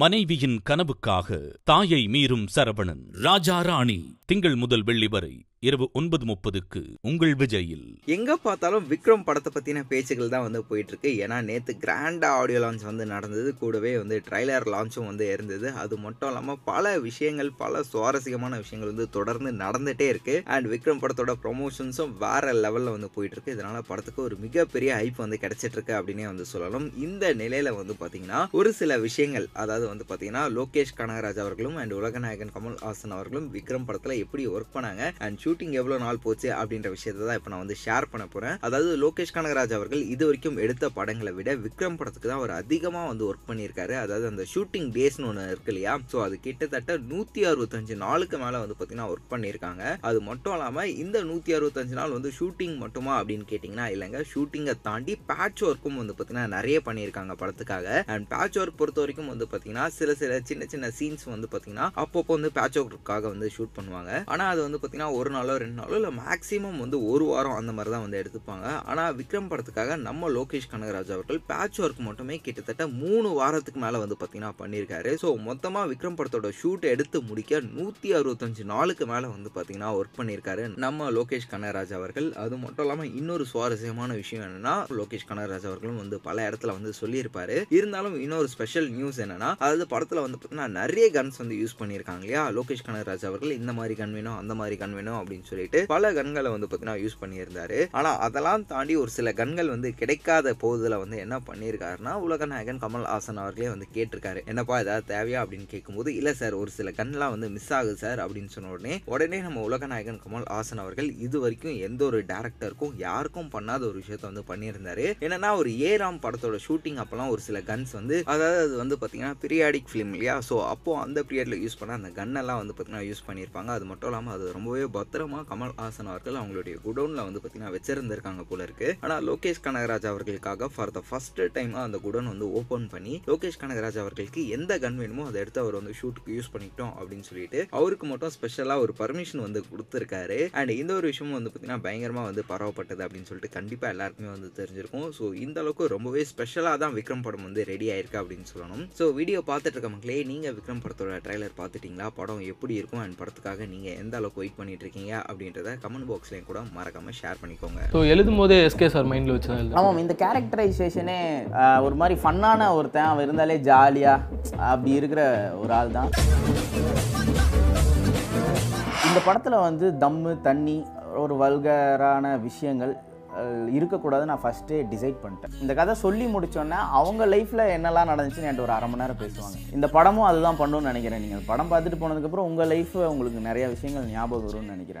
மனைவியின் கனவுக்காக தாயை மீறும் சரவணன் ராஜா ராணி திங்கள் முதல் வெள்ளி வரை இரவு 9:30க்கு உங்கள் விஜயில். எங்க பார்த்தாலும் விக்ரம் படத்தை பத்தின பேச்சுகள் தான் வந்து போயிட்டு இருக்கு. ஏன்னா நேத்து கிராண்டா ஆடியோ லான்ச் வந்து நடந்தது, கூடவே வந்து ட்ரைலர் லான்ச்சும் வந்து இருந்தது. அது மட்டும் இல்லாம பல விஷயங்கள், பல சுவாரஸ்யமான விஷயங்கள் வந்து தொடர்ந்து நடந்துட்டே இருக்கு. அண்ட் விக்ரம் படத்தோட ப்ரொமோஷன்ஸும் வேற லெவல்ல வந்து போயிட்டு இருக்கு. இதனால படத்துக்கு ஒரு மிகப்பெரிய ஹைப் வந்து கிடைச்சிட்டு இருக்கு அப்படின்னே வந்து சொல்லலாம். இந்த நிலையில வந்து பாத்தீங்கன்னா ஒரு சில விஷயங்கள், அதாவது வந்து பாத்தீங்கன்னா லோகேஷ் கனகராஜ் அவர்களும் அண்ட் உலகநாயகன் கமல் ஹாசன் அவர்களும் விக்ரம் படத்துல எப்படி ஒர்க் பண்ணாங்க அண்ட் எவ்வளவு நாள் போச்சு அப்படின்ற விஷயத்தை தான் இப்ப நான் வந்து ஷேர் பண்ண போறேன். அதாவது லோகேஷ் கனகராஜ் அவர்கள் இது வரைக்கும் எடுத்த படங்களை விட விக்ரம் படத்துக்கு தான் அவர் அதிகமா வந்து ஒர்க் பண்ணியிருக்காரு. அதாவது அந்த ஷூட்டிங் டேஸ்னு ஒன்று இருக்கு இல்லையா, ஸோ அது கிட்டத்தட்ட 165 நாளுக்கு மேல வந்து பாத்தீங்கன்னா ஒர்க் பண்ணியிருக்காங்க. அது மட்டும் இல்லாம இந்த 165 நாள் வந்து ஷூட்டிங் மட்டுமா அப்படின்னு கேட்டீங்கன்னா இல்லைங்க, ஷூட்டிங்கை தாண்டி பேட்ச் ஒர்க்கும் வந்து பாத்தீங்கன்னா நிறைய பண்ணியிருக்காங்க படத்துக்காக. அண்ட் பேட்ச் ஒர்க் பொறுத்த வரைக்கும் வந்து பாத்தீங்கன்னா சில சின்ன சீன்ஸ் வந்து பாத்தீங்கன்னா அப்பப்போ வந்து பேட்ச் ஒர்க்காக வந்து ஷூட் பண்ணுவாங்க. ஆனா அது வந்து பாத்தீங்கன்னா ஒரு நாளோ 2 நாளோ இல்லை மேக்ஸிமம் வந்து ஒரு வாரம் அந்த மாதிரி தான் வந்து எடுத்துப்பாங்க. ஆனால் விக்ரம் படத்துக்காக நம்ம லோகேஷ் கனகராஜ் அவர்கள் பேட்ச் ஒர்க் மட்டுமே கிட்டத்தட்ட 3 வாரத்துக்கு மேலே வந்து பார்த்தீங்கன்னா பண்ணியிருக்காரு. ஸோ மொத்தமாக விக்ரம் படத்தோட ஷூட் எடுத்து முடிக்க 165 நாளுக்கு மேலே வந்து பார்த்தீங்கன்னா ஒர்க் பண்ணியிருக்காரு நம்ம லோகேஷ் கனகராஜ் அவர்கள். அது மட்டும் இல்லாமல் இன்னொரு சுவாரஸ்யமான விஷயம் என்னன்னா, லோகேஷ் கனகராஜ் அவர்களும் வந்து பல இடத்துல வந்து சொல்லியிருப்பாரு. இருந்தாலும் இன்னொரு ஸ்பெஷல் நியூஸ் என்னன்னா, அதாவது படத்தில் வந்து பார்த்தீங்கன்னா நிறைய கன்ஸ் வந்து யூஸ் பண்ணியிருக்காங்க இல்லையா. லோகேஷ் கனகராஜ் அவர்கள் இந்த மாதிரி கன் வேணும், அந்த மாதிரி கன் வேணும் அப்படின்னு சொல்லிட்டு பல கண்களை வந்து பார்த்தீங்கன்னா யூஸ் பண்ணியிருந்தாரு. ஆனா அதெல்லாம் தாண்டி ஒரு சில கண்கள் வந்து கிடைக்காத போதுல வந்து என்ன பண்ணியிருக்காருன்னா, உலகநாயகன் கமல் ஹாசன் அவர்களே வந்து கேட்டிருக்காரு, என்னப்பா ஏதாவது தேவையா அப்படின்னு கேட்கும்போது, இல்லை சார் ஒரு சில கண்லாம் வந்து மிஸ் ஆகுது சார் அப்படின்னு சொன்ன உடனே நம்ம உலகநாயகன் கமல் ஹாசன் அவர்கள் இது வரைக்கும் எந்த ஒரு டேரக்டருக்கும் யாருக்கும் பண்ணாத ஒரு விஷயத்த வந்து பண்ணியிருந்தாரு. என்னன்னா ஒரு ஏராம் படத்தோட ஷூட்டிங் அப்பெல்லாம் ஒரு சில கன்ஸ் வந்து, அதாவது அது வந்து பார்த்தீங்கன்னா பீரியாடிக் ஃபிலிம் இல்லையா, ஸோ அப்போ அந்த பீரியட்ல யூஸ் பண்ண அந்த கண்ணெல்லாம் வந்து பார்த்தீங்கன்னா யூஸ் பண்ணியிருப்பாங்க. அது மட்டும் இல்லாமல் அது ரொம்பவே பத்திரமா கமல் ஹாசன் அவர்கள் அவங்களுடைய குடோன்ல வந்து பாத்தீங்கன்னா வச்சிருந்திருக்காங்க போல இருக்கு. ஆனா லோகேஷ் கனகராஜ் அவர்களுக்காக ஃபார் த ஃபர்ஸ்ட் டைம் அந்த குடோன் வந்து ஓபன் பண்ணி லோகேஷ் கனகராஜ் அவர்களுக்கு எந்த கன் வேணுமோ அதை எடுத்து அவர் வந்து ஷூட்டுக்கு யூஸ் பண்ணிட்டோம் அப்படின்னு சொல்லிட்டு அவருக்கு மட்டும் ஸ்பெஷலா ஒரு பர்மிஷன் வந்து கொடுத்திருக்காரு. அண்ட் இந்த ஒரு விஷயமும் வந்து பாத்தீங்கன்னா பயங்கரமா வந்து பரவப்பட்டது அப்படின்னு சொல்லிட்டு கண்டிப்பா எல்லாருக்குமே வந்து தெரிஞ்சிருக்கும். ஸோ இந்த அளவுக்கு ரொம்பவே ஸ்பெஷலா தான் விக்ரம் படம் வந்து ரெடி ஆயிருக்கு அப்படின்னு சொல்லணும். ஸோ வீடியோ பார்த்துட்டு இருக்க மக்களே, நீங்க விக்ரம் படத்தோட ட்ரைலர் பார்த்துட்டீங்களா? படம் எப்படி இருக்கும் அண்ட் படத்துக்காக நீங்க எந்த அளவுக்கு வெயிட் பண்ணிட்டு இருக்கீங்க அப்படின்றத கமெண்ட் பாக்ஸ்லயும் கூட மறக்காம ஷேர் பண்ணிக்கோங்க. சோ எழுதும்போது எஸ்கே சார் மைண்ட்ல வச்சாங்க. ஆமாம், இந்த கேரக்டரைசேஷனே ஒரு மாதிரி ஃபன்னான ஒருத்தன், அவன் இருந்தாலே ஜாலியா அப்படி இருக்கிற ஒரு ஆள் தான். இந்த படத்துல வந்து தம்மு தண்ணி ஒரு வல்கரான விஷயங்கள் இருக்கக்கூடாது நான் ஃபஸ்ட்டே டிசைட் பண்ணிட்டேன். இந்த கதை சொல்லி முடித்தோன்னே அவங்க லைஃப்பில் என்னெல்லாம் நடந்துச்சுன்னு என்கிட்ட ஒரு 1/2 மணி நேரம் பேசுவாங்க. இந்த படமும் அதுதான் பண்ணுன்னு நினைக்கிறேன். நீங்கள் படம் பார்த்துட்டு போனதுக்கப்புறம் உங்கள் லைஃப் உங்களுக்கு நிறையா விஷயங்கள் ஞாபகம் வரும்னு நினைக்கிறேன்.